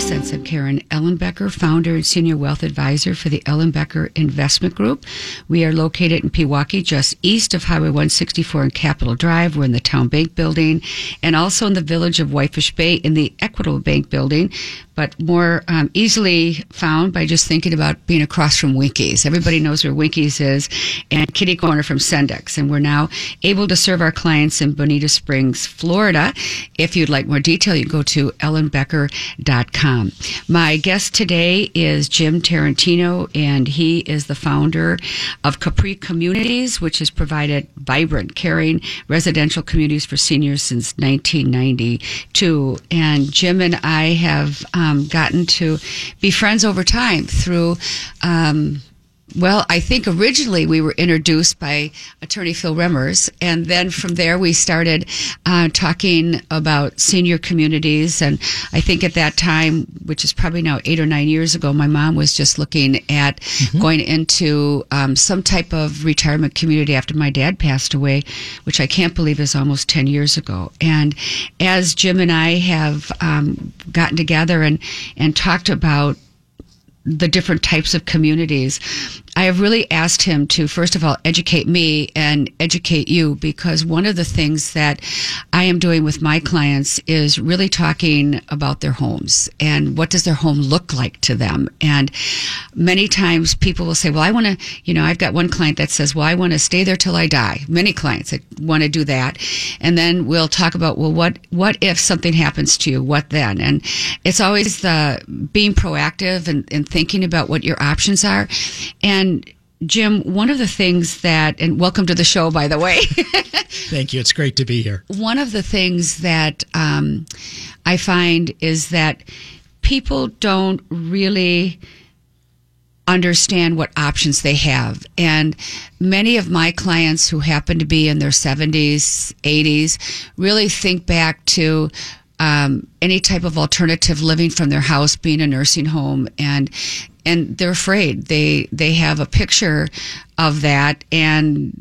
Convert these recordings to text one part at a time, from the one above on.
sense of Karen Ellenbecker, founder and senior wealth advisor for the Ellenbecker Investment Group. We are located in Pewaukee, just east of Highway 164 and Capitol Drive. We're in the Town Bank Building and also in the Village of Whitefish Bay in the Equitable Bank Building, but more easily found by just thinking about being across from Winkies. Everybody knows where Winkies is, and Kitty Corner from Sendex. And we're now able to serve our clients in Bonita Springs, Florida. If you'd like more detail, you can go to ellenbecker.com. My guest today is Jim Tarantino, and he is the founder of Capri Communities, which has provided vibrant, caring residential communities for seniors since 1992. And Jim and I have gotten to be friends over time through, well, I think originally we were introduced by attorney Phil Remmers, and then from there we started talking about senior communities. And I think at that time, which is probably now 8 or 9 years ago, my mom was just looking at going into some type of retirement community after my dad passed away, which I can't believe is almost 10 years ago. And as Jim and I have gotten together and talked about the different types of communities, I have really asked him to, first of all, educate me and educate you, because one of the things that I am doing with my clients is really talking about their homes and what does their home look like to them. And many times people will say, well, I want to, you know, I've got one client that says, well, I want to stay there till I die. Many clients that want to do that. And then we'll talk about, well, what if something happens to you? What then? And it's always the being proactive and thinking about what your options are. And Jim, one of the things that, and welcome to the show, by the way. Thank you. It's great to be here. One of the things that I find is that people don't really understand what options they have. And many of my clients who happen to be in their 70s, 80s, really think back to any type of alternative living from their house, being a nursing home, and they're afraid. They have a picture of that, and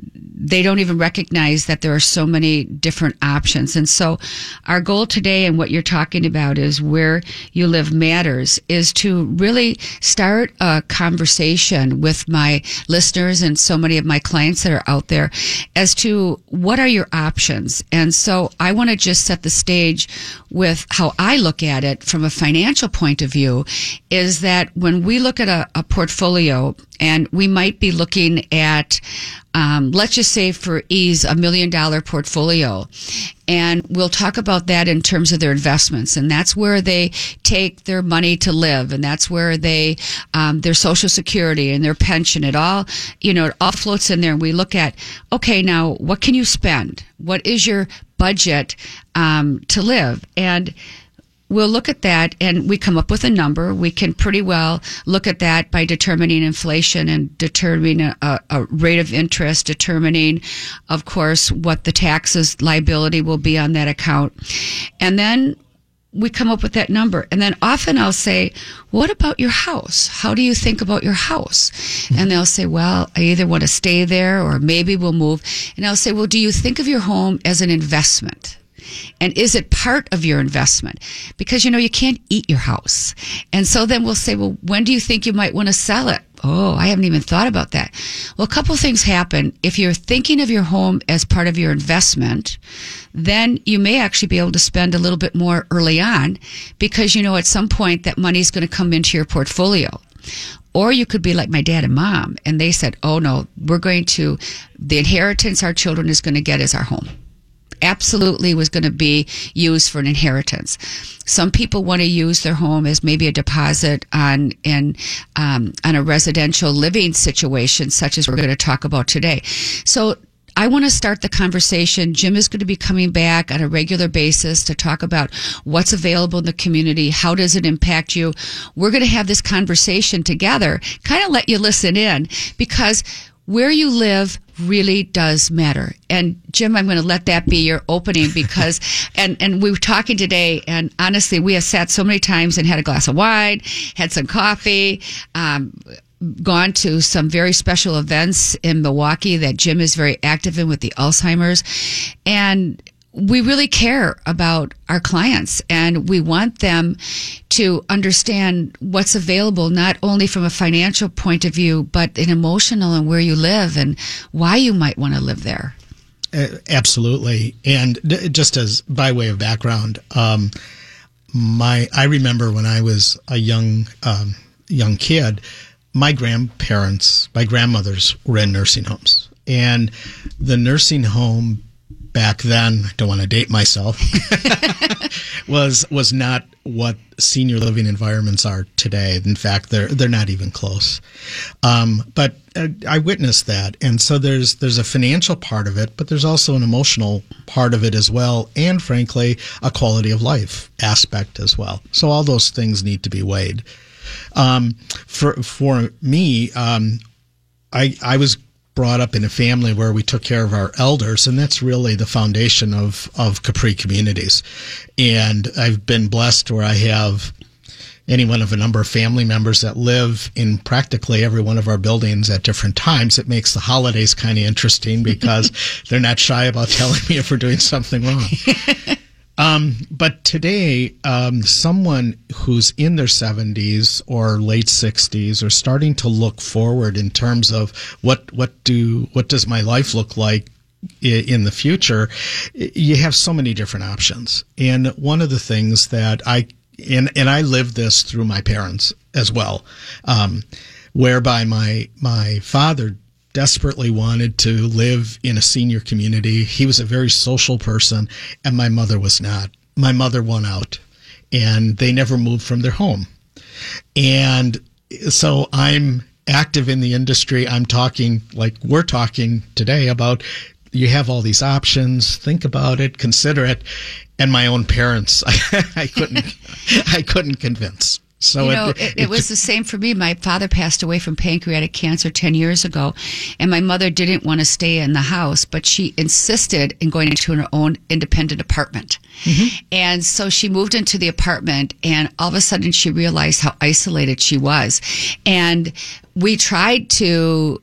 they don't even recognize that there are so many different options. And so our goal today, and what you're talking about is Where You Live Matters, is to really start a conversation with my listeners and so many of my clients that are out there as to what are your options. And so I want to just set the stage with how I look at it from a financial point of view, is that when we look at a portfolio, and we might be looking at, let's just say for ease, $1 million portfolio. And we'll talk about that in terms of their investments. And that's where they take their money to live. And that's where they, their Social Security and their pension, it all, you know, it all floats in there. And we look at, okay, now what can you spend? What is your budget, to live? And we'll look at that, and we come up with a number. We can pretty well look at that by determining inflation and determining a rate of interest, determining, of course, what the taxes liability will be on that account. And then we come up with that number. And then often I'll say, what about your house? How do you think about your house? And they'll say, well, I either want to stay there or maybe we'll move. And I'll say, well, do you think of your home as an investment? And is it part of your investment? Because, you know, you can't eat your house. And so then we'll say, well, when do you think you might want to sell it? Oh, I haven't even thought about that. Well, a couple things happen. If you're thinking of your home as part of your investment, then you may actually be able to spend a little bit more early on, because, you know, at some point that money's going to come into your portfolio. Or you could be like my dad and mom, and they said, oh, no, we're going to, the inheritance our children is going to get is our home. Absolutely was going to be used for an inheritance. Some people want to use their home as maybe a deposit on a residential living situation, such as we're going to talk about today. So I want to start the conversation. Jim is going to be coming back on a regular basis to talk about what's available in the community. How does it impact you? We're going to have this conversation together, kind of let you listen in, because where you live really does matter. And Jim, I'm going to let that be your opening, because, and we were talking today, and honestly, we have sat so many times and had a glass of wine, had some coffee, gone to some very special events in Milwaukee that Jim is very active in with the Alzheimer's. And we really care about our clients, and we want them to understand what's available, not only from a financial point of view, but an emotional and where you live and why you might want to live there. Absolutely. And just as by way of background, I remember when I was a young kid, my grandmothers were in nursing homes, and the nursing home back then, I don't want to date myself, was not what senior living environments are today. In fact, they're not even close. But I witnessed that, and so there's a financial part of it, but there's also an emotional part of it as well, and frankly, a quality of life aspect as well. So all those things need to be weighed. For me, I was brought up in a family where we took care of our elders, and that's really the foundation of Capri Communities. And I've been blessed where I have any one of a number of family members that live in practically every one of our buildings at different times. It makes the holidays kind of interesting because they're not shy about telling me if we're doing something wrong. But today, someone who's in their 70s or late 60s are starting to look forward in terms of what does my life look like in the future. You have so many different options, and one of the things that I lived this through my parents as well, whereby my father desperately wanted to live in a senior community. He was a very social person, and my mother was not. My mother won out, and they never moved from their home. And so I'm active in the industry. I'm talking like we're talking today about you have all these options. Think about it, consider it. And my own parents, I couldn't convince. So it was the same for me. My father passed away from pancreatic cancer 10 years ago, and my mother didn't want to stay in the house, but she insisted in going into her own independent apartment. Mm-hmm. And so she moved into the apartment, and all of a sudden she realized how isolated she was. And we tried to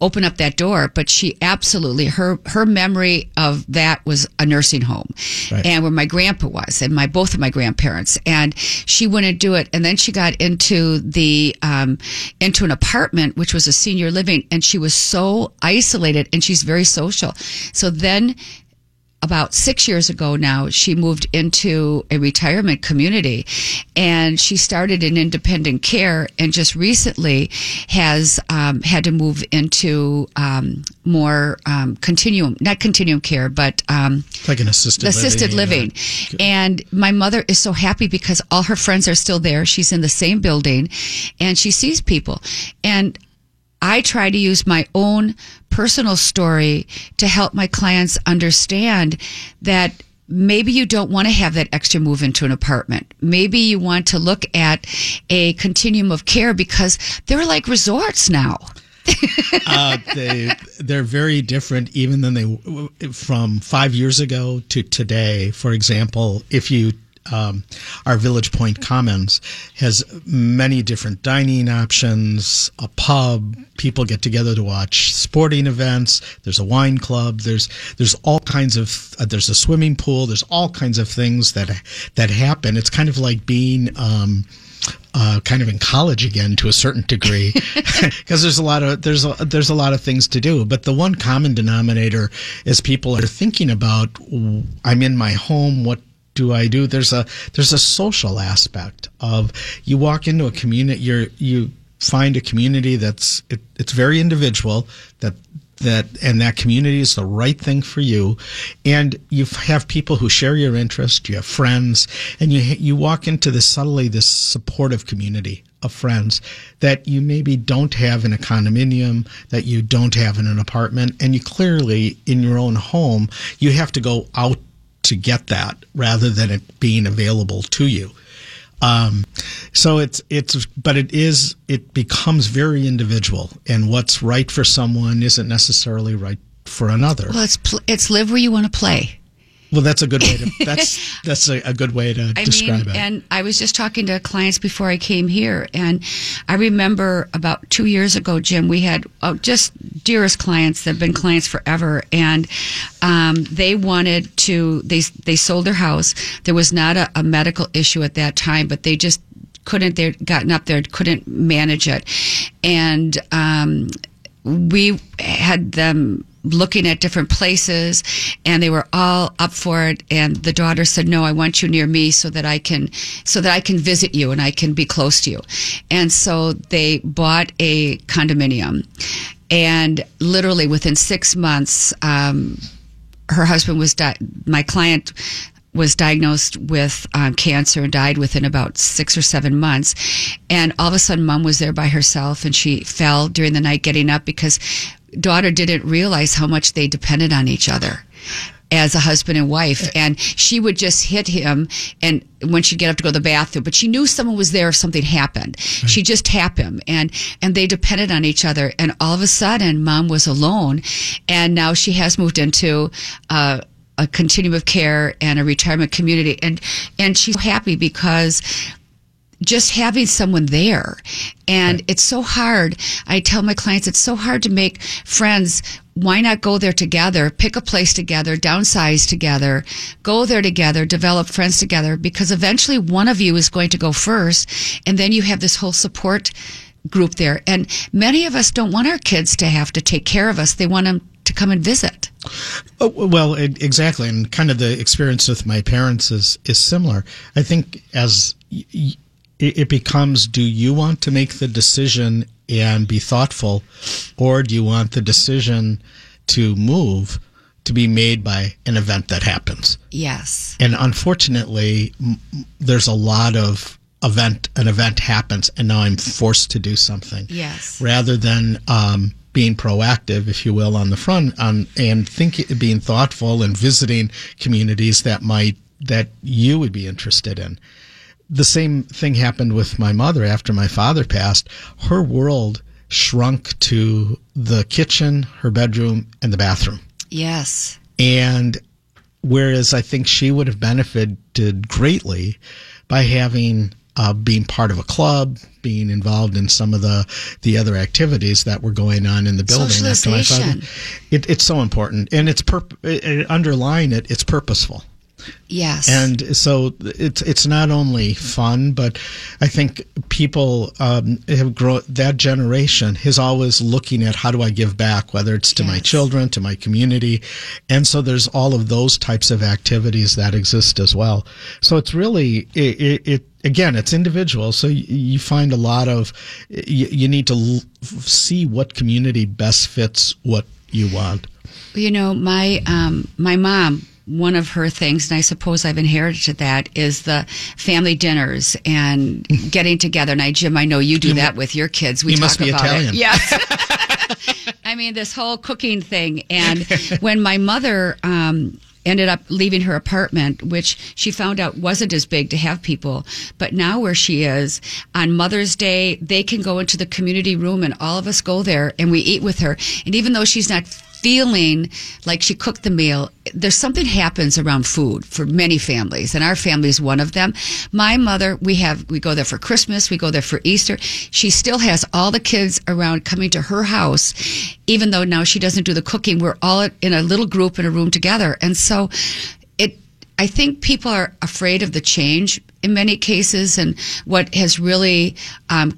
open up that door, but she absolutely, her memory of that was a nursing home, right, and where my grandpa was, and both of my grandparents, and she wouldn't do it. And then she got into an apartment, which was a senior living, and she was so isolated, and she's very social. So then about 6 years ago now, she moved into a retirement community, and she started in independent care, and just recently has had to move into more not continuum care, but like an assisted living. And my mother is so happy because all her friends are still there. She's in the same building, and she sees people. And I try to use my own personal story to help my clients understand that maybe you don't want to have that extra move into an apartment. Maybe you want to look at a continuum of care because they're like resorts now. They're very different even than from 5 years ago to today. For example, if you our Village Point Commons has many different dining options, a pub, people get together to watch sporting events, there's a wine club, there's all kinds of, there's a swimming pool, there's all kinds of things that happen. It's kind of like being kind of in college again to a certain degree, because there's a lot of things to do. But the one common denominator is people are thinking about, I'm in my home, what do I do? There's a social aspect of, you walk into a community, you find a community that's very individual, and that community is the right thing for you, and you have people who share your interest, you have friends, and you walk into this supportive community of friends that you maybe don't have in a condominium, that you don't have in an apartment, and you clearly in your own home you have to go out to get that rather than it being available to you. So it becomes very individual, and what's right for someone isn't necessarily right for another. Well, it's live where you want to play. Well, that's a good way to describe it. And I was just talking to clients before I came here, and I remember about 2 years ago, Jim, we had just dearest clients that have been clients forever, and they wanted to they sold their house. There was not a medical issue at that time, but they just couldn't. They'd gotten up there, couldn't manage it, and we had them looking at different places, and they were all up for it. And the daughter said, "No, I want you near me so that I can visit you and I can be close to you." And so they bought a condominium, and literally within 6 months, her husband was my client was diagnosed with cancer and died within about 6 or 7 months. And all of a sudden, Mom was there by herself, and she fell during the night getting up because daughter didn't realize how much they depended on each other as a husband and wife. And she would just hit him, and when she'd get up to go to the bathroom, but she knew someone was there if something happened. Right. She'd just tap him, and they depended on each other. And all of a sudden, Mom was alone, and now she has moved into a continuum of care and a retirement community, and she's happy because just having someone there. And it's so hard. I tell my clients, it's so hard to make friends. Why not go there together, pick a place together, downsize together, go there together, develop friends together, because eventually one of you is going to go first, and then you have this whole support group there. And many of us don't want our kids to have to take care of us. They want them to come and visit. Oh, well, exactly. And kind of the experience with my parents is similar. I think as it becomes, do you want to make the decision and be thoughtful, or do you want the decision to move to be made by an event that happens? Yes. And unfortunately, there's a lot of an event happens, and now I'm forced to do something. Yes. Rather than being proactive, if you will, on the front, and being thoughtful and visiting communities that you would be interested in. The same thing happened with my mother after my father passed. Her world shrunk to the kitchen, her bedroom, and the bathroom. Yes. And whereas I think she would have benefited greatly by having being part of a club, being involved in some of the other activities that were going on in the building after my father. It's so important, and underlying it, it's purposeful. Yes. And so it's not only fun, but I think people have grown, that generation is always looking at how do I give back, whether it's to my children, to my community. And so there's all of those types of activities that exist as well. So it's really, again, it's individual. So you find a lot of, you need to see what community best fits what you want. You know, my mom, one of her things, and I suppose I've inherited that, is the family dinners and getting together. And Jim, I know you do that with your kids. We talk must be about Italian. It. Yes. I mean, this whole cooking thing. And when my mother ended up leaving her apartment, which she found out wasn't as big to have people, but now where she is, on Mother's Day, they can go into the community room and all of us go there and we eat with her. And even though she's not feeling like she cooked the meal, there's something happens around food for many families, and our family is one of them. My mother, we go there for Christmas, we go there for Easter. She still has all the kids around coming to her house, even though now she doesn't do the cooking. We're all in a little group in a room together. And so I think people are afraid of the change in many cases, and what has really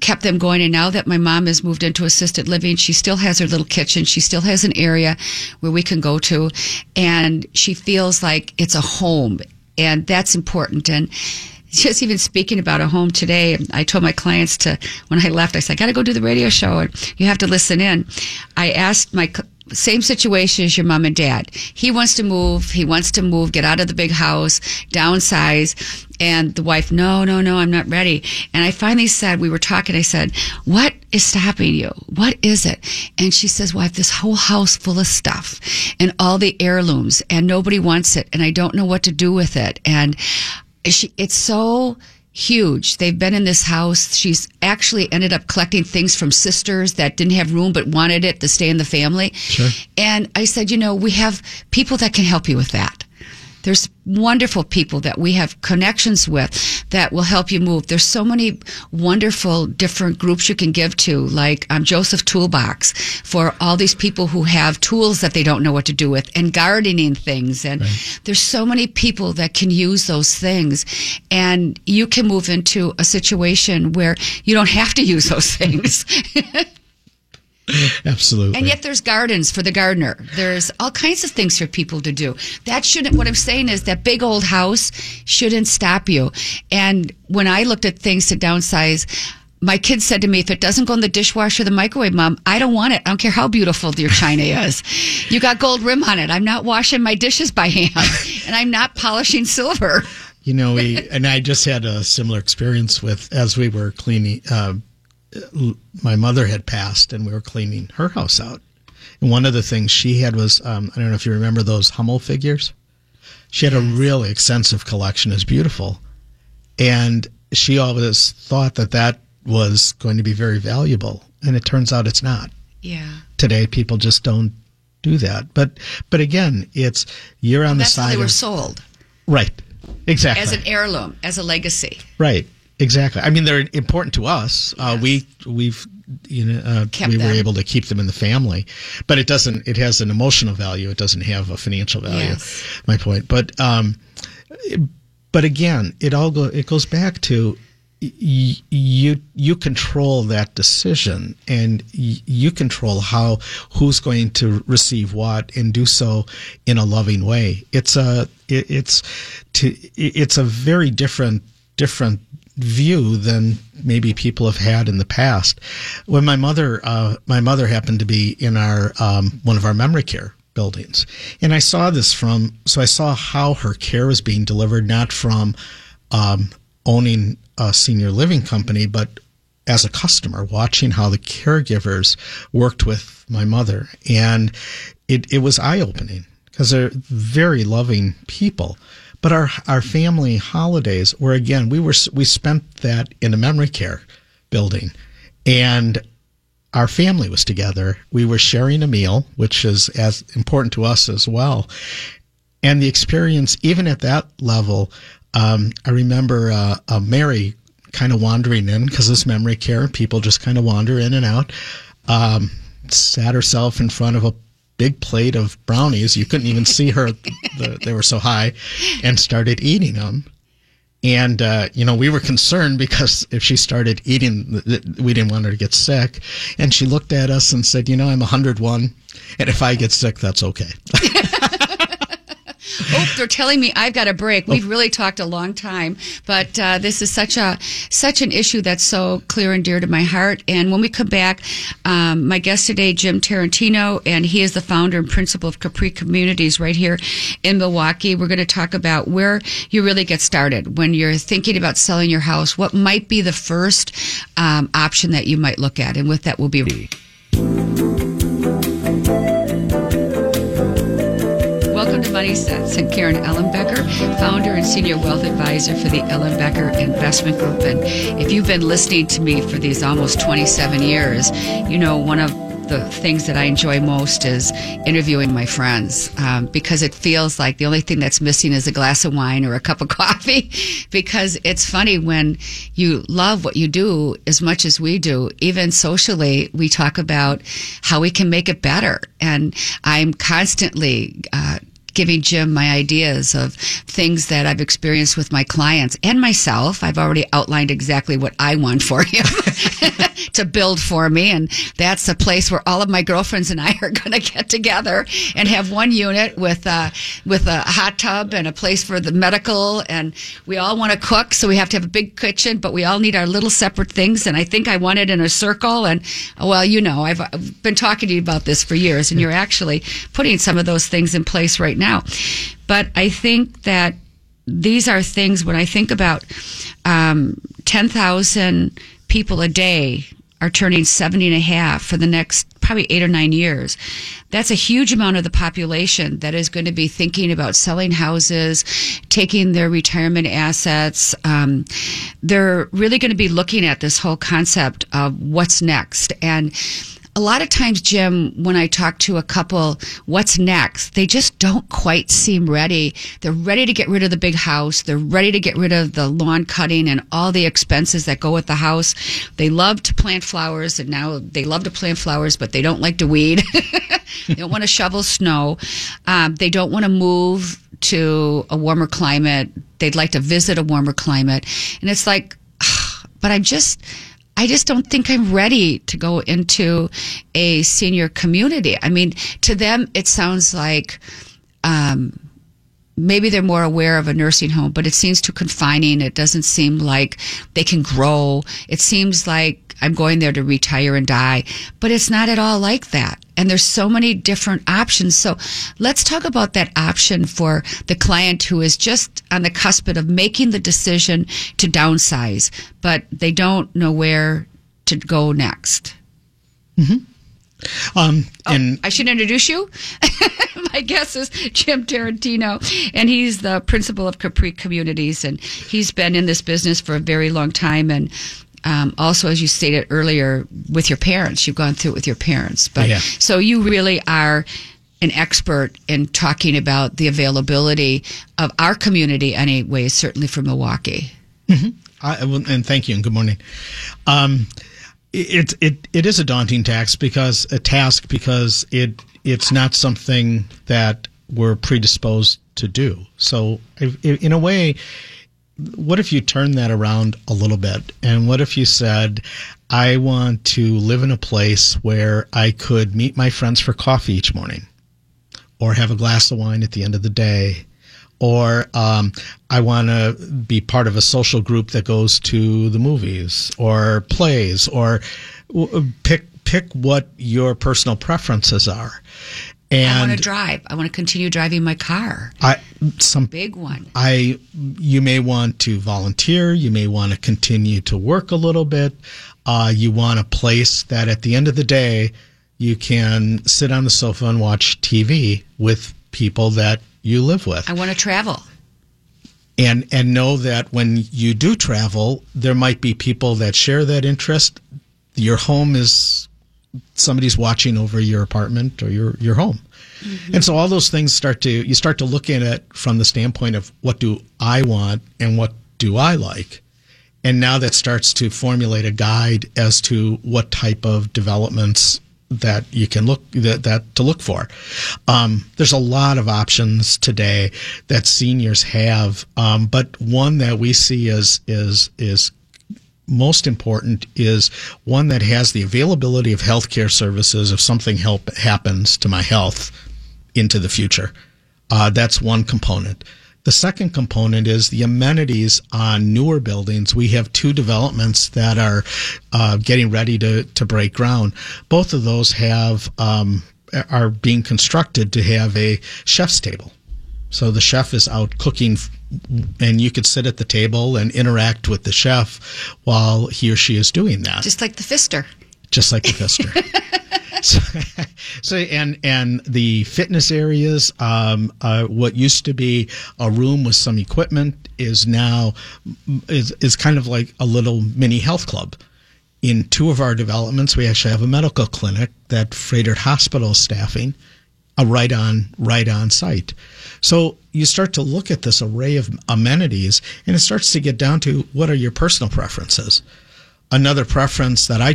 kept them going. And now that my mom has moved into assisted living, she still has her little kitchen. She still has an area where we can go to, and she feels like it's a home, and that's important. And just even speaking about a home today, I told my clients when I left, I said, I got to go do the radio show, and you have to listen in. I asked my same situation as your mom and dad. He wants to move, get out of the big house, downsize. And the wife, no, I'm not ready. And I finally said, we were talking, I said, what is stopping you? What is it? And she says, well, I have this whole house full of stuff and all the heirlooms, and nobody wants it, and I don't know what to do with it. And it's so huge. They've been in this house. She's actually ended up collecting things from sisters that didn't have room but wanted it to stay in the family. Sure. And I said, we have people that can help you with that. There's wonderful people that we have connections with that will help you move. There's so many wonderful different groups you can give to, like Joseph Toolbox, for all these people who have tools that they don't know what to do with, and gardening things. And right. There's so many people that can use those things. And you can move into a situation where you don't have to use those things. Absolutely. And yet there's gardens for the gardener. There's all kinds of things for people to do. That shouldn't, what I'm saying is that big old house shouldn't stop you. And when I looked at things to downsize, my kids said to me, if it doesn't go in the dishwasher, the microwave, Mom, I don't want it. I don't care how beautiful your china is. You got gold rim on it. I'm not washing my dishes by hand, and I'm not polishing silver. You know, and I just had a similar experience with, as we were cleaning, my mother had passed and we were cleaning her house out. And one of the things she had was, I don't know if you remember those Hummel figures. She had a really extensive collection. It's beautiful. And she always thought that that was going to be very valuable. And it turns out it's not. Yeah. Today, people just don't do that. But again, it's, you're on the side. That's how they were sold. Right. Exactly. As an heirloom, as a legacy. Right. Exactly. I mean, they're important to us. Yes. We were able to keep them in the family, but it doesn't. It has an emotional value. It doesn't have a financial value. Yes. My point, but again, it goes back to you control that decision, and you control who's going to receive what, and do so in a loving way. It's a very different view than maybe people have had in the past. When my mother happened to be in our one of our memory care buildings, and I saw how her care was being delivered, not from owning a senior living company, but as a customer, watching how the caregivers worked with my mother, and it was eye opening because they're very loving people. But our family holidays were, again, we spent that in a memory care building, and our family was together. We were sharing a meal, which is as important to us as well. And the experience, even at that level, I remember Mary kind of wandering in, because this memory care, people just kind of wander in and out, sat herself in front of a big plate of brownies. You couldn't even see her. They were so high, and started eating them. And, we were concerned because if she started eating, we didn't want her to get sick. And she looked at us and said, I'm 101, and if I get sick, that's okay. Oh, they're telling me I've got a break. We've really talked a long time, but this is such an issue that's so clear and dear to my heart. And when we come back, my guest today, Jim Tarantino, and he is the founder and principal of Capri Communities right here in Milwaukee. We're going to talk about where you really get started when you're thinking about selling your house, what might be the first option that you might look at. And with that, we'll be... Welcome to Money Sense. I'm Karen Ellenbecker, founder and senior wealth advisor for the Ellenbecker Investment Group. And if you've been listening to me for these almost 27 years, one of the things that I enjoy most is interviewing my friends, because it feels like the only thing that's missing is a glass of wine or a cup of coffee, because it's funny when you love what you do as much as we do, even socially, we talk about how we can make it better. And I'm constantly giving Jim my ideas of things that I've experienced with my clients and myself. I've already outlined exactly what I want for him to build for me. And that's a place where all of my girlfriends and I are going to get together and have one unit with a hot tub and a place for the medical. And we all want to cook, so we have to have a big kitchen, but we all need our little separate things. And I think I want it in a circle. And, I've been talking to you about this for years, and you're actually putting some of those things in place right now. But I think that these are things, when I think about 10,000 people a day are turning 70 and a half for the next probably 8 or 9 years. That's a huge amount of the population that is going to be thinking about selling houses, taking their retirement assets. They're really going to be looking at this whole concept of what's next. And a lot of times, Jim, when I talk to a couple, what's next? They just don't quite seem ready. They're ready to get rid of the big house. They're ready to get rid of the lawn cutting and all the expenses that go with the house. They love to plant flowers, and now they love to plant flowers, but they don't like to weed. They don't want to shovel snow. They don't want to move to a warmer climate. They'd like to visit a warmer climate. And it's like, but I just don't think I'm ready to go into a senior community. I mean, to them, it sounds like maybe they're more aware of a nursing home, but it seems too confining. It doesn't seem like they can grow. It seems like I'm going there to retire and die, but it's not at all like that. And there's so many different options. So let's talk about that option for the client who is just on the cusp of making the decision to downsize, but they don't know where to go next. Mm-hmm. I should introduce you. My guest is Jim Tarantino, and he's the principal of Capri Communities, and he's been in this business for a very long time. And also, as you stated earlier, with your parents, you've gone through it with your parents. But yeah. So you really are an expert in talking about the availability of our community, anyway, certainly for Milwaukee. Mm-hmm. And thank you, and good morning. It is a daunting task because it's not something that we're predisposed to do. So in a way, what if you turn that around a little bit? And what if you said, I want to live in a place where I could meet my friends for coffee each morning, or have a glass of wine at the end of the day, or I want to be part of a social group that goes to the movies or plays, or pick what your personal preferences are. And I want to drive. I want to continue driving my car. Big one. You may want to volunteer. You may want to continue to work a little bit. You want a place that at the end of the day, you can sit on the sofa and watch TV with people that you live with. I want to travel. And know that when you do travel, there might be people that share that interest. Your home is... somebody's watching over your apartment or your home. Mm-hmm. And so all those things you start to look at it from the standpoint of what do I want and what do I like? And now that starts to formulate a guide as to what type of developments that you can look for. There's a lot of options today that seniors have. But one that we see is most important is one that has the availability of healthcare services if something happens to my health into the future. That's one component. The second component is the amenities on newer buildings. We have two developments that are getting ready to break ground. Both of those are being constructed to have a chef's table. So the chef is out cooking, and you could sit at the table and interact with the chef while he or she is doing that. Just like the Pfister. So the fitness areas, what used to be a room with some equipment is now is kind of like a little mini health club. In two of our developments, we actually have a medical clinic that Frederick Hospital is staffing. Right on site. So you start to look at this array of amenities, and it starts to get down to what are your personal preferences. Another preference that I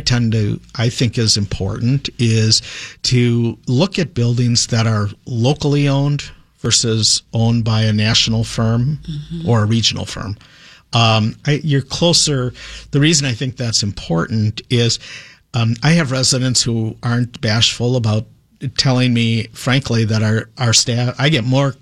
think is important is to look at buildings that are locally owned versus owned by a national firm mm-hmm. or a regional firm. You're closer. The reason I think that's important is I have residents who aren't bashful about telling me, frankly, that our staff, I get a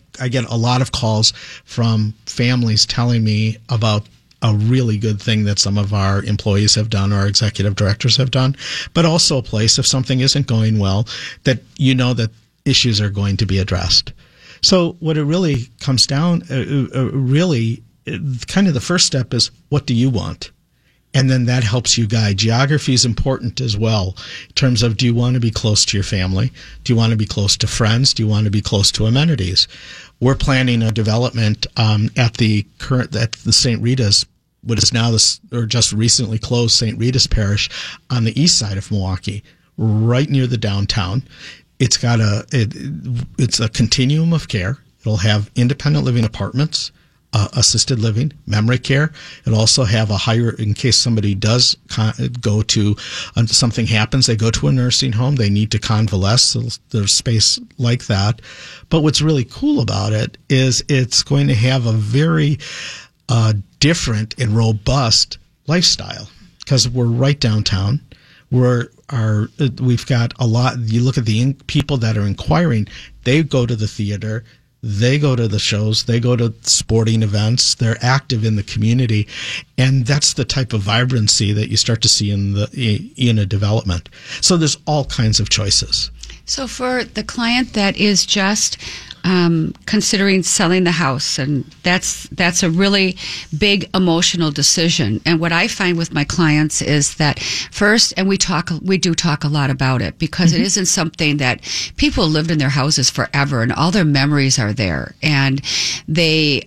lot of calls from families telling me about a really good thing that some of our employees have done, or our executive directors have done, but also a place if something isn't going well, that you know that issues are going to be addressed. So what it really comes down, kind of the first step is, what do you want? And then that helps you guide. Geography is important as well in terms of, do you want to be close to your family? Do you want to be close to friends? Do you want to be close to amenities? We're planning a development at the St. Rita's, which is now just recently closed St. Rita's Parish on the east side of Milwaukee, right near the downtown. It's got it's a continuum of care. It'll have independent living apartments, assisted living, memory care. It'll also have a higher, in case somebody does go to, something happens, they go to a nursing home, they need to convalesce, so there's space like that. But what's really cool about it is it's going to have a very different and robust lifestyle because we're right downtown. We've got a lot. You look at the people that are inquiring, they go to the theater, they go to the shows, they go to sporting events, they're active in the community. And that's the type of vibrancy that you start to see in a development. So there's all kinds of choices. So for the client that is just considering selling the house, and that's a really big emotional decision. And what I find with my clients is that first, and we do talk a lot about it because mm-hmm. It isn't something that people lived in their houses forever, and all their memories are there, and they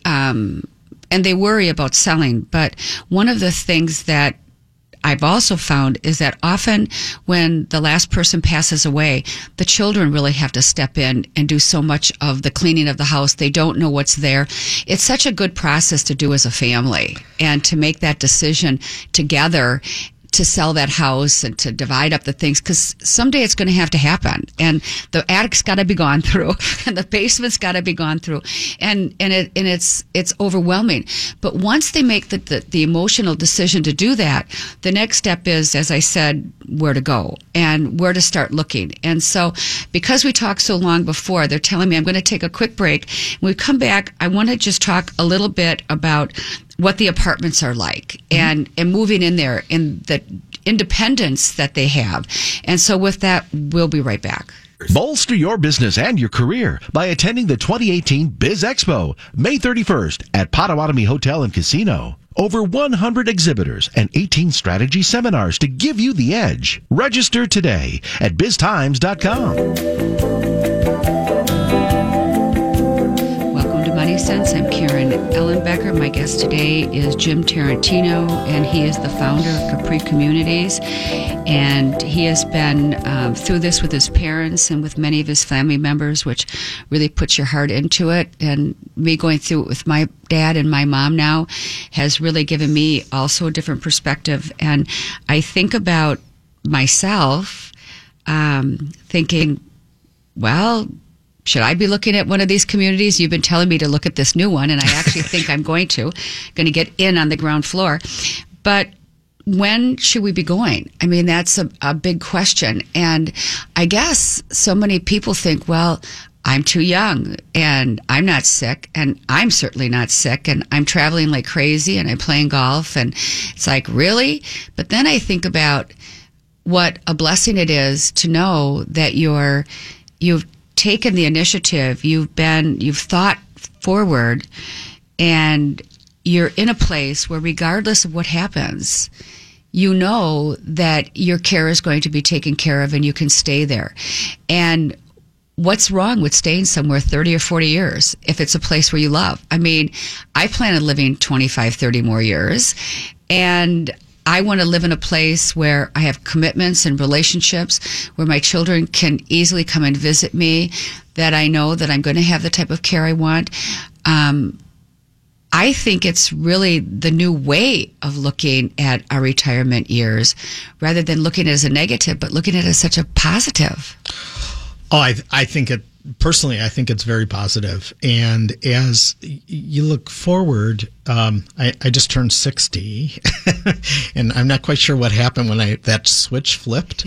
worry about selling. But one of the things that I've also found is that often when the last person passes away, the children really have to step in and do so much of the cleaning of the house. They don't know what's there. It's such a good process to do as a family and to make that decision together to sell that house and to divide up the things, because someday it's going to have to happen. And the attic's got to be gone through and the basement's got to be gone through. And it's overwhelming. But once they make the emotional decision to do that, the next step is, as I said, where to go and where to start looking. And so because we talked so long before, they're telling me I'm going to take a quick break. When we come back, I want to just talk a little bit about what the apartments are like and moving in there and the independence that they have. And so with that, we'll be right back. Bolster your business and your career by attending the 2018 Biz Expo, May 31st at Pottawatomie Hotel and Casino. Over 100 exhibitors and 18 strategy seminars to give you the edge. Register today at biztimes.com. Sense. I'm Karen Ellenbecker. My guest today is Jim Tarantino, and he is the founder of Capri Communities. And he has been through this with his parents and with many of his family members, which really puts your heart into it. And me going through it with my dad and my mom now has really given me also a different perspective. And I think about myself thinking, well, should I be looking at one of these communities? You've been telling me to look at this new one, and I actually think I'm going to get in on the ground floor. But when should we be going? I mean, that's a big question. And I guess so many people think, well, I'm too young, and I'm not sick, and I'm certainly not sick, and I'm traveling like crazy, and I'm playing golf, and it's like, really? But then I think about what a blessing it is to know that you've taken the initiative, you've thought forward, and you're in a place where regardless of what happens, you know that your care is going to be taken care of and you can stay there. And what's wrong with staying somewhere 30 or 40 years if it's a place where you love? I mean, I plan on living 25, 30 more years, and I want to live in a place where I have commitments and relationships, where my children can easily come and visit me, that I know that I'm going to have the type of care I want. I think it's really the new way of looking at our retirement years, rather than looking at it as a negative, but looking at it as such a positive. Oh, I think it personally. I think it's very positive. And as you look forward, I just turned 60, and I'm not quite sure what happened when that switch flipped.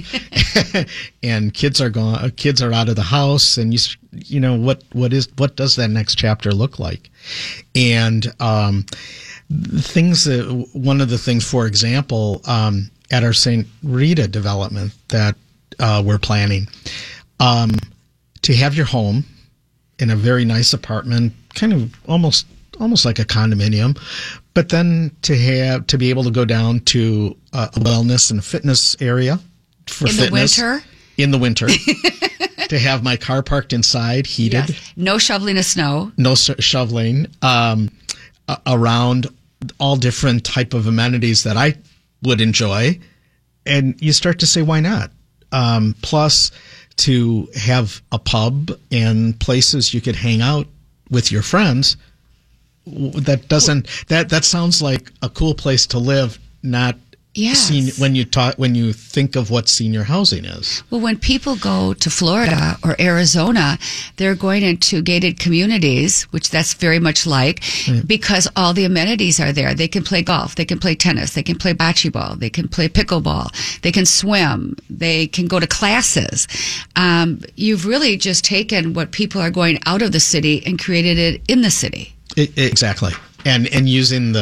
And kids are gone. Kids are out of the house, and you know what does that next chapter look like? And one of the things, for example, at our St. Rita development that we're planning. To have your home in a very nice apartment, kind of almost like a condominium, but then to be able to go down to a wellness and a fitness area for fitness. In the winter. To have my car parked inside, heated. Yes. No shoveling of snow. No shoveling. Around all different type of amenities that I would enjoy. And you start to say, why not? plus to have a pub and places you could hang out with your friends. That sounds like a cool place to live, not when you think of what senior housing is. Well, when people go to Florida or Arizona, they're going into gated communities, which that's very much like, right, because all the amenities are there. They can play golf, they can play tennis, they can play bocce ball, they can play pickleball, they can swim, they can go to classes. You've really just taken what people are going out of the city and created it in the city. Exactly, and using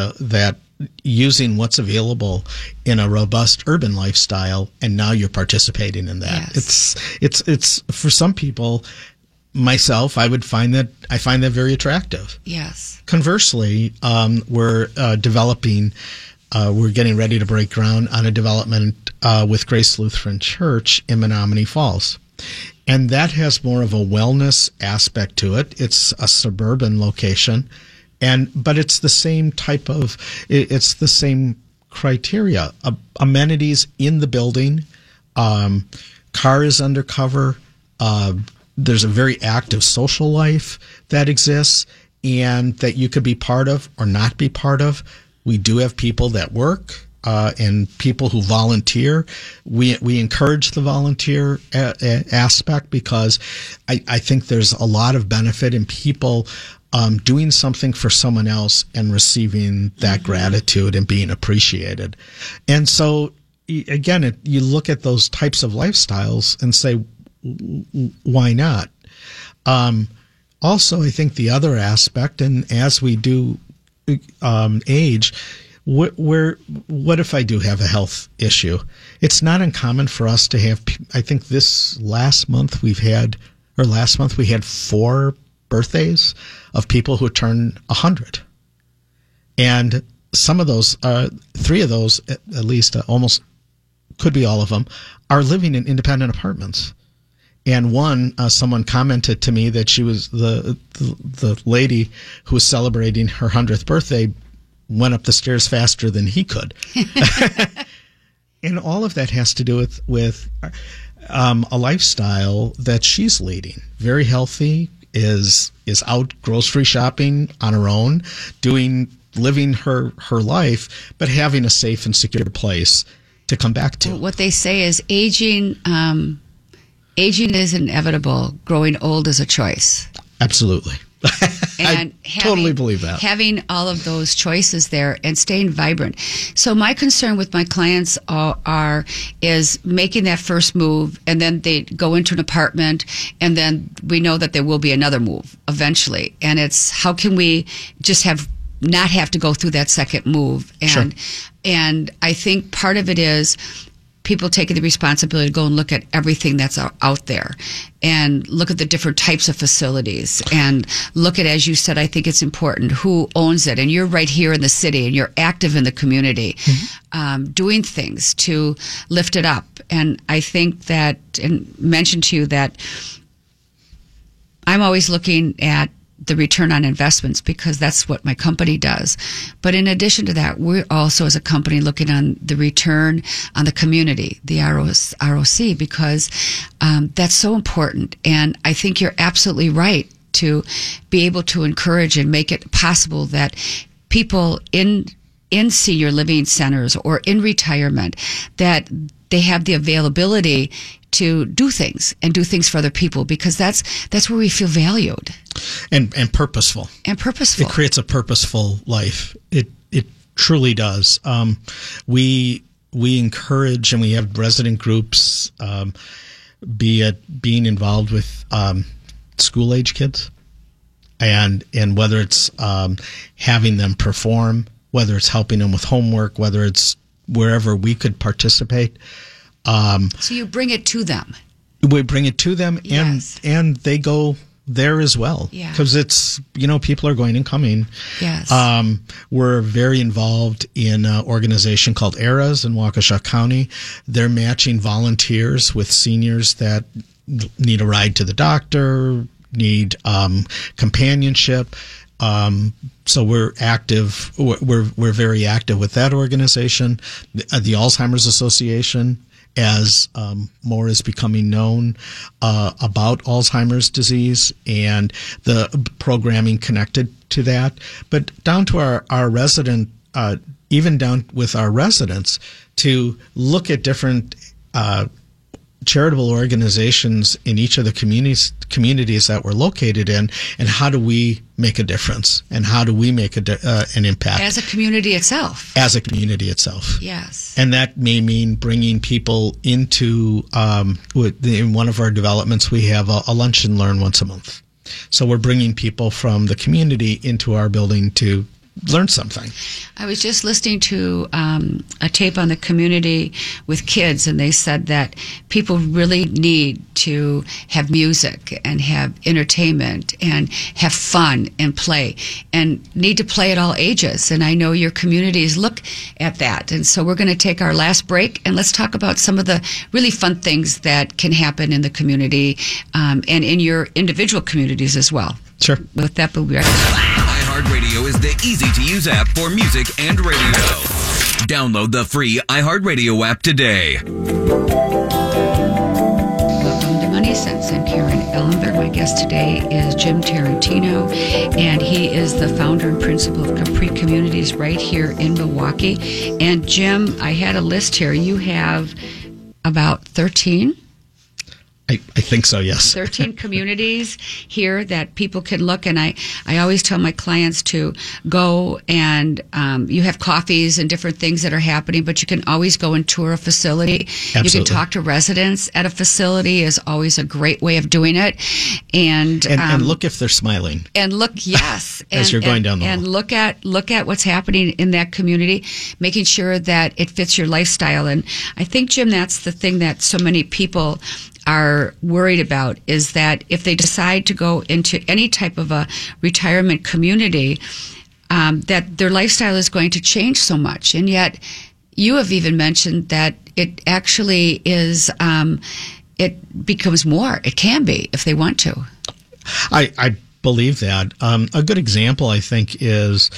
using what's available in a robust urban lifestyle, and now you're participating in that. Yes. It's for some people, myself, I find that very attractive. Yes. Conversely, we're getting ready to break ground on a development with Grace Lutheran Church in Menomonee Falls. And that has more of a wellness aspect to it. It's a suburban location. But it's the same type of, it's the same criteria. Amenities in the building, car is undercover, there's a very active social life that exists and that you could be part of or not be part of. We do have people that work and people who volunteer. We encourage the volunteer aspect because I think there's a lot of benefit in people doing something for someone else and receiving that gratitude and being appreciated. And so, again, you look at those types of lifestyles and say, why not? Also, I think the other aspect, and as we do age, what if I do have a health issue? It's not uncommon for us to have, I think last month we had four birthdays of people who turn 100, and some of those, three of those at least, almost could be all of them, are living in independent apartments. And one, someone commented to me that she was the lady who was celebrating her 100th birthday went up the stairs faster than he could, and all of that has to do with a lifestyle that she's leading, very healthy. Is out grocery shopping on her own, living her life, but having a safe and secure place to come back to. What they say is aging is inevitable. Growing old is a choice. Absolutely. And totally believe that. Having all of those choices there and staying vibrant. So my concern with my clients is making that first move, and then they go into an apartment, and then we know that there will be another move eventually. And it's how can we just not have to go through that second move? And sure. And I think part of it is people taking the responsibility to go and look at everything that's out there and look at the different types of facilities and look at, as you said, I think it's important, who owns it. And you're right here in the city and you're active in the community, doing things to lift it up. And I think that, and mentioned to you that I'm always looking at the return on investments because that's what my company does. But in addition to that, we're also as a company looking on the return on the community, the ROC, because that's so important. And I think you're absolutely right to be able to encourage and make it possible that people in senior living centers or in retirement, that they have the availability to do things and do things for other people, because that's where we feel valued and purposeful. And purposeful. It creates a purposeful life. It truly does. We encourage and we have resident groups, be it being involved with school age kids, and whether it's having them perform, whether it's helping them with homework, whether it's wherever we could participate. So you bring it to them. We bring it to them, yes. And they go there as well. Because it's, people are going and coming. Yes. We're very involved in an organization called ERAS in Waukesha County. They're matching volunteers with seniors that need a ride to the doctor, need companionship. So we're active. We're very active with that organization, the Alzheimer's Association. as more is becoming known about Alzheimer's disease and the programming connected to that. But down to our resident, even down with our residents, to look at different charitable organizations in each of the communities that we're located in, and how do we make a difference, and how do we make an impact as a community itself? Yes. And that may mean bringing people into in one of our developments. We have a lunch and learn once a month, so we're bringing people from the community into our building to learn something. I was just listening to a tape on the community with kids, and they said that people really need to have music and have entertainment and have fun and play, and need to play at all ages. And I know your communities look at that. And so we're going to take our last break, and let's talk about some of the really fun things that can happen in the community and in your individual communities as well. Sure. With that, we'll be right back. iHeartRadio is the easy-to-use app for music and radio. Download the free iHeartRadio app today. Welcome to Money Sense. I'm Karen Ellenbecker. My guest today is Jim Tarantino, and he is the founder and principal of Capri Communities right here in Milwaukee. And Jim, I had a list here. You have about 13? I think so, yes. 13 communities here that people can look, and I always tell my clients to go, and you have coffees and different things that are happening, but you can always go and tour a facility. Absolutely. You can talk to residents at a facility is always a great way of doing it. And look if they're smiling. And look, yes. As you're going down the hall. And look at what's happening in that community, making sure that it fits your lifestyle. And I think, Jim, that's the thing that so many people are worried about, is that if they decide to go into any type of a retirement community, that their lifestyle is going to change so much. And yet you have even mentioned that it actually is, it becomes more. It can be if they want to. I believe that. A good example, I think, is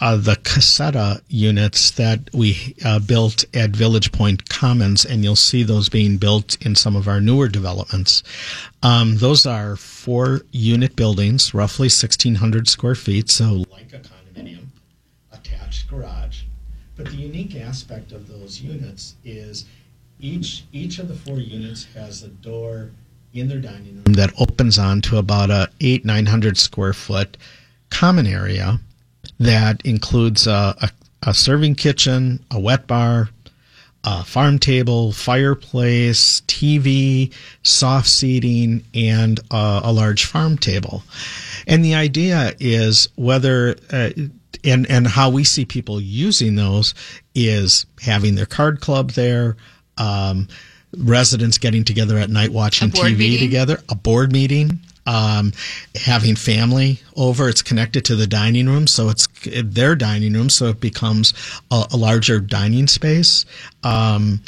the Cassetta units that we built at Village Point Commons, and you'll see those being built in some of our newer developments. Those are 4-unit buildings, roughly 1,600 square feet, so like a condominium, attached garage. But the unique aspect of those units is each of the 4 units has a door in their dining room that opens onto about a 800-900 square foot common area that includes a serving kitchen, a wet bar, a farm table, fireplace, TV, soft seating, and a large farm table. And the idea is whether and how we see people using those is having their card club there, residents getting together at night watching TV together, a board meeting. Having family over, it's connected to the dining room, so it's their dining room, so it becomes a larger dining space. In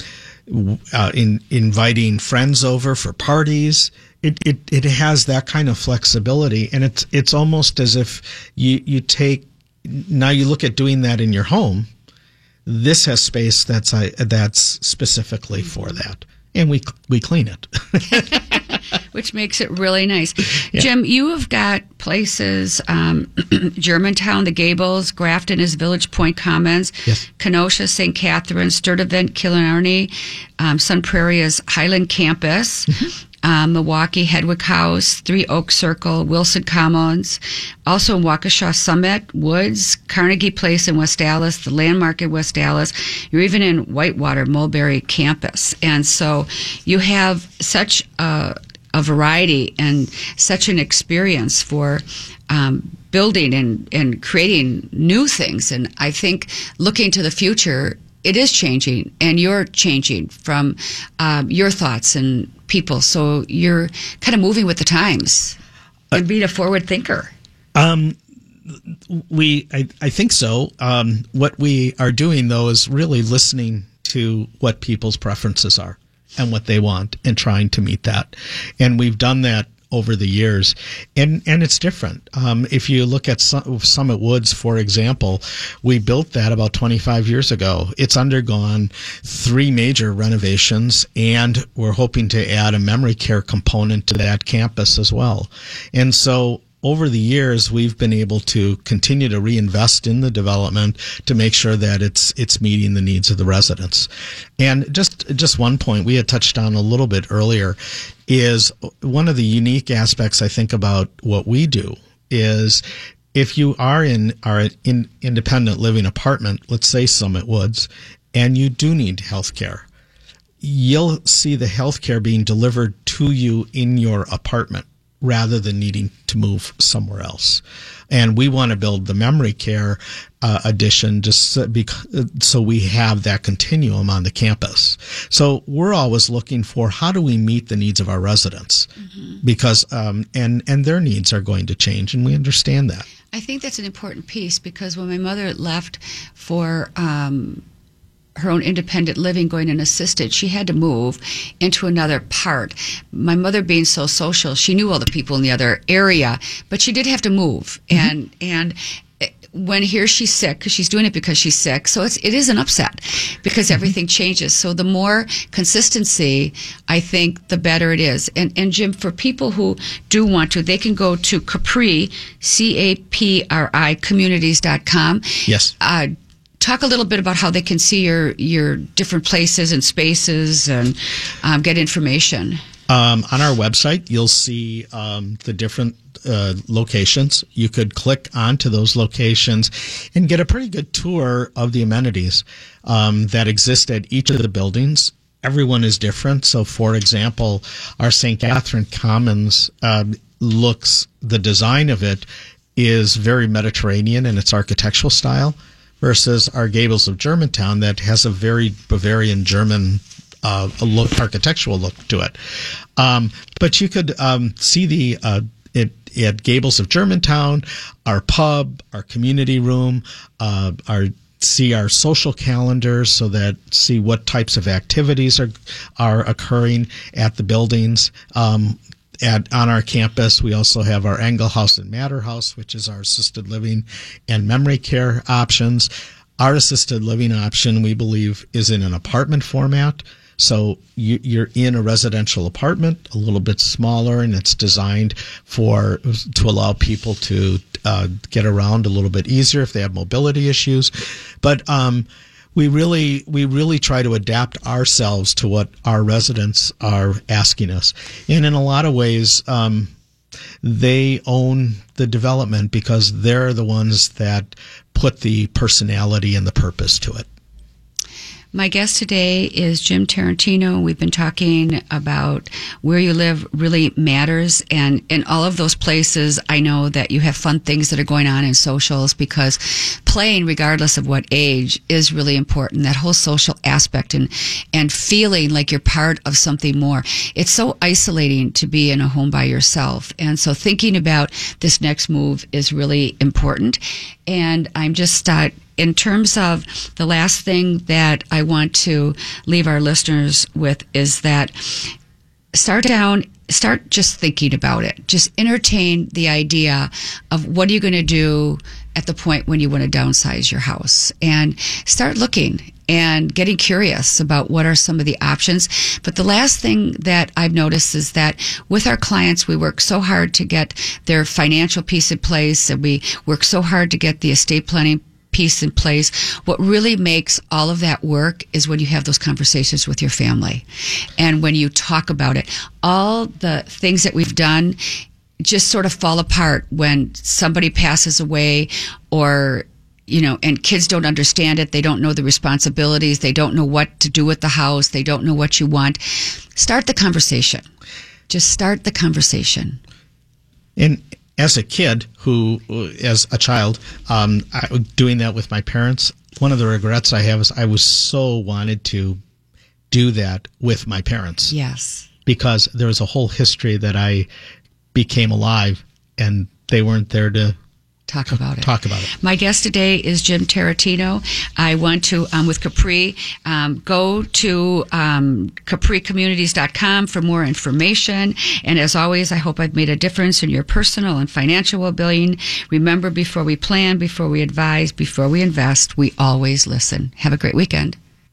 inviting friends over for parties, it has that kind of flexibility, and it's almost as if you look at doing that in your home. This has space that's specifically for that, and we clean it. Which makes it really nice. Yeah. Jim, you have got places, Germantown, The Gables, Grafton is Village Point Commons, yes. Kenosha, St. Catherine, Sturtevant, Killarney, Sun Prairie is Highland Campus, mm-hmm. Milwaukee, Hedwig House, Three Oak Circle, Wilson Commons, also in Waukesha, Summit Woods, Carnegie Place in West Allis, The Landmark in West Allis. You're even in Whitewater, Mulberry Campus. And so you have such a variety and such an experience for building and creating new things. And I think looking to the future, it is changing, and you're changing from your thoughts and people. So you're kind of moving with the times and being a forward thinker. I think so. What we are doing, though, is really listening to what people's preferences are and what they want, and trying to meet that. And we've done that over the years, and it's different. If you look at Summit Woods, for example, we built that about 25 years ago. It's undergone three major renovations, and we're hoping to add a memory care component to that campus as well. And so over the years, we've been able to continue to reinvest in the development to make sure that it's meeting the needs of the residents. And just one point we had touched on a little bit earlier is one of the unique aspects I think about what we do is if you are in our independent living apartment, let's say Summit Woods, and you do need health care, you'll see the health care being delivered to you in your apartment, rather than needing to move somewhere else. And we want to build the memory care addition just so we have that continuum on the campus. So we're always looking for how do we meet the needs of our residents, mm-hmm. because and their needs are going to change, and we understand that. I think that's an important piece, because when my mother left for her own independent living, going in assisted, she had to move into another part. My mother being so social, she knew all the people in the other area, but she did have to move. Mm-hmm. And when here she's sick, because she's doing it because she's sick, so it is an upset because everything mm-hmm. changes. So the more consistency, I think, the better it is. And Jim, for people who do want to, they can go to Capri, CAPRI, communities.com. Yes. Talk a little bit about how they can see your different places and spaces and get information. On our website, you'll see the different locations. You could click onto those locations and get a pretty good tour of the amenities that exist at each of the buildings. Everyone is different. So, for example, our St. Catherine Commons the design of it is very Mediterranean in its architectural style, versus our Gables of Germantown that has a very Bavarian German architectural look to it. But you could see the at Gables of Germantown, our pub, our community room, see our social calendars see what types of activities are occurring at the buildings. On our campus, we also have our Engel House and Matter House, which is our assisted living and memory care options. Our assisted living option, we believe, is in an apartment format. So you're in a residential apartment, a little bit smaller, and it's designed to allow people to get around a little bit easier if they have mobility issues. But We really try to adapt ourselves to what our residents are asking us. And in a lot of ways, they own the development because they're the ones that put the personality and the purpose to it. My guest today is Jim Tarantino. We've been talking about where you live really matters. And in all of those places, I know that you have fun things that are going on in socials, because playing, regardless of what age, is really important. That whole social aspect and feeling like you're part of something more. It's so isolating to be in a home by yourself. And so thinking about this next move is really important. And I'm just in terms of the last thing that I want to leave our listeners with is that start just thinking about it. Just entertain the idea of what are you going to do at the point when you want to downsize your house, and start looking and getting curious about what are some of the options. But the last thing that I've noticed is that with our clients, we work so hard to get their financial piece in place, and we work so hard to get the estate planning piece in place. What really makes all of that work is when you have those conversations with your family and when you talk about it. All the things that we've done just sort of fall apart when somebody passes away, or and kids don't understand it. They don't know the responsibilities. They don't know what to do with the house. They don't know what you want. Start the conversation. Just start the conversation. And as a child, doing that with my parents, one of the regrets I have is I was so wanted to do that with my parents. Yes. Because there was a whole history that I became alive, and they weren't there to talk about it. Talk about it. My guest today is Jim Tarantino. I want to, with Capri, go to capricommunities.com for more information. And as always, I hope I've made a difference in your personal and financial well-being. Remember, before we plan, before we advise, before we invest, we always listen. Have a great weekend.